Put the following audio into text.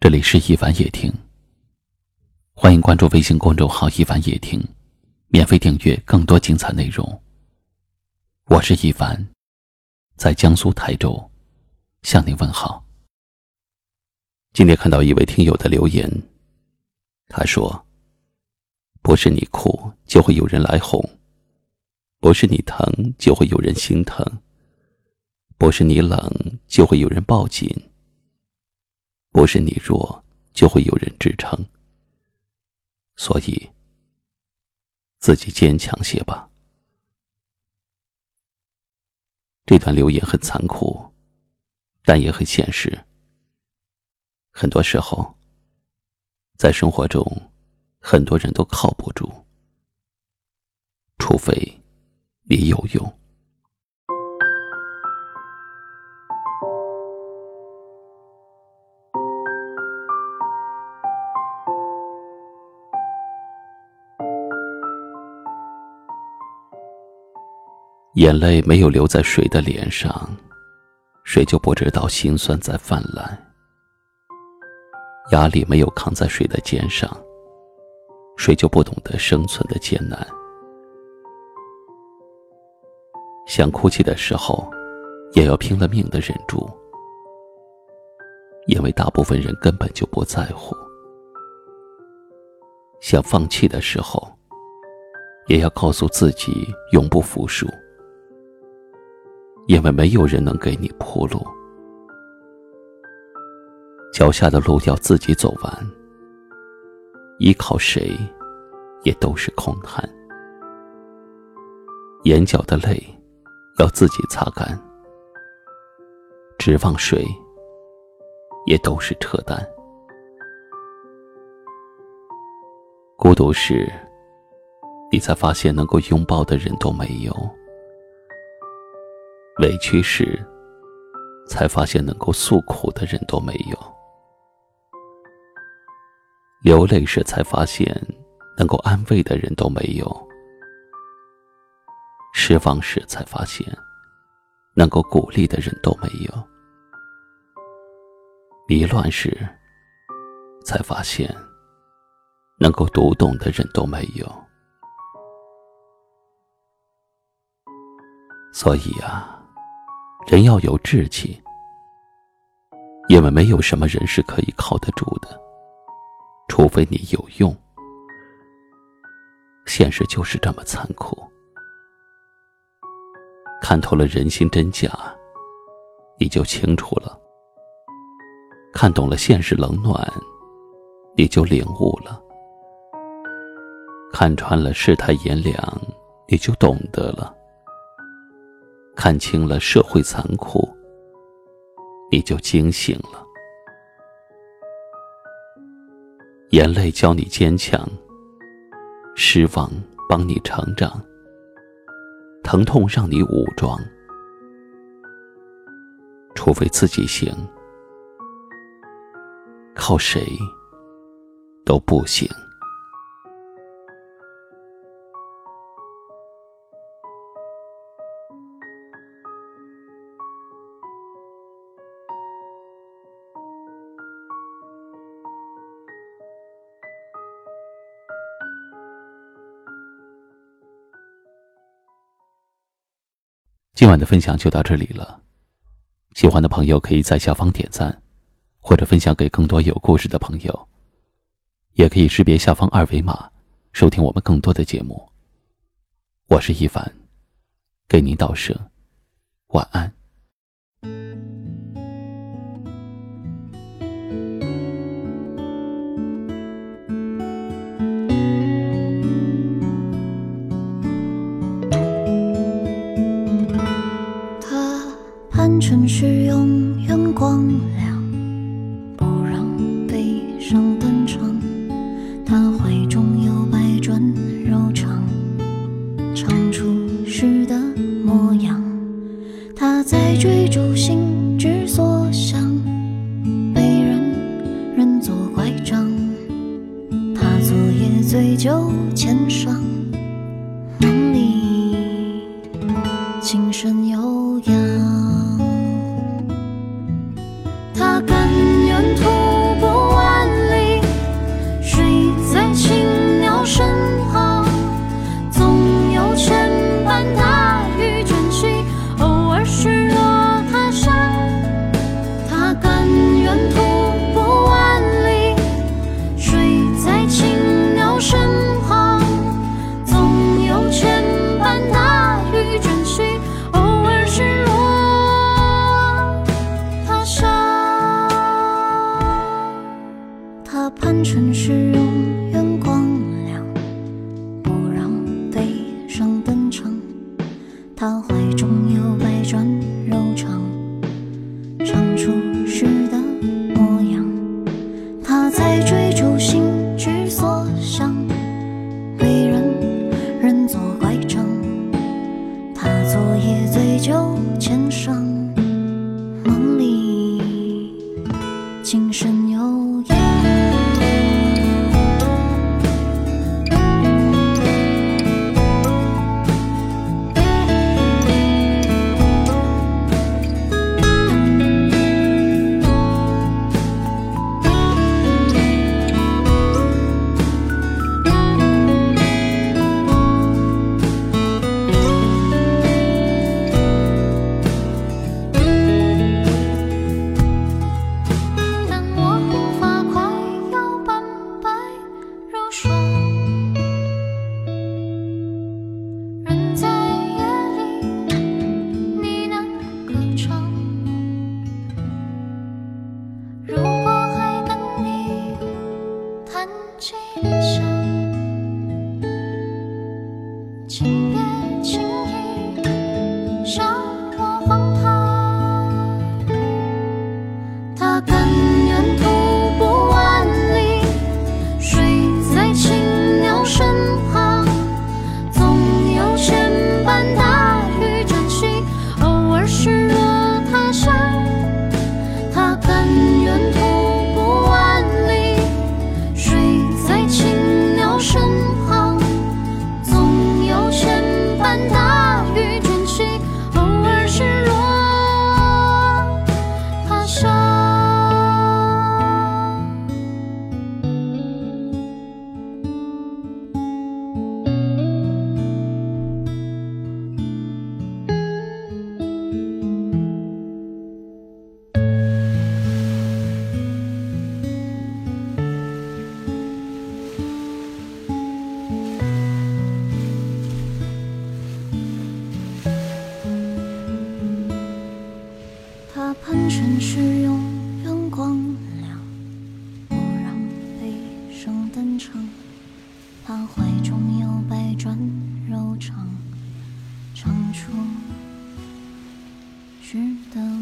这里是一凡夜听，欢迎关注微信公众号一凡夜听，免费订阅更多精彩内容。我是一凡，在江苏台州向您问好。今天看到一位听友的留言，他说，不是你哭就会有人来哄，不是你疼就会有人心疼，不是你冷就会有人抱紧，不是你弱就会有人支撑，所以自己坚强些吧。这段留言很残酷，但也很现实。很多时候在生活中，很多人都靠不住，除非你有用。眼泪没有流在谁的脸上，谁就不知道心酸在泛滥。压力没有扛在谁的肩上，谁就不懂得生存的艰难。想哭泣的时候，也要拼了命的忍住，因为大部分人根本就不在乎。想放弃的时候，也要告诉自己永不服输，因为没有人能给你铺路，脚下的路要自己走完，依靠谁也都是空谈。眼角的泪要自己擦干，指望谁也都是扯淡。孤独时，你才发现能够拥抱的人都没有，委屈时，才发现能够诉苦的人都没有；流泪时，才发现能够安慰的人都没有；失望时，才发现能够鼓励的人都没有；迷乱时，才发现能够读懂的人都没有。所以啊，人要有志气，因为没有什么人是可以靠得住的，除非你有用。现实就是这么残酷，看透了人心真假，你就清楚了；看懂了现实冷暖，你就领悟了；看穿了世态炎凉，你就懂得了；看清了社会残酷，你就惊醒了。眼泪教你坚强，失望帮你成长，疼痛让你武装。除非自己行，靠谁都不行。今晚的分享就到这里了，喜欢的朋友可以在下方点赞，或者分享给更多有故事的朋友，也可以识别下方二维码收听我们更多的节目。我是一凡，给您道声晚安。城市永远光亮，不让悲伤登场，他怀中有百转柔肠，唱出诗的模样。他在追逐心之所向，被人人作拐杖，他昨夜醉酒千觞，梦里琴声悠扬。他甘愿徒步。值得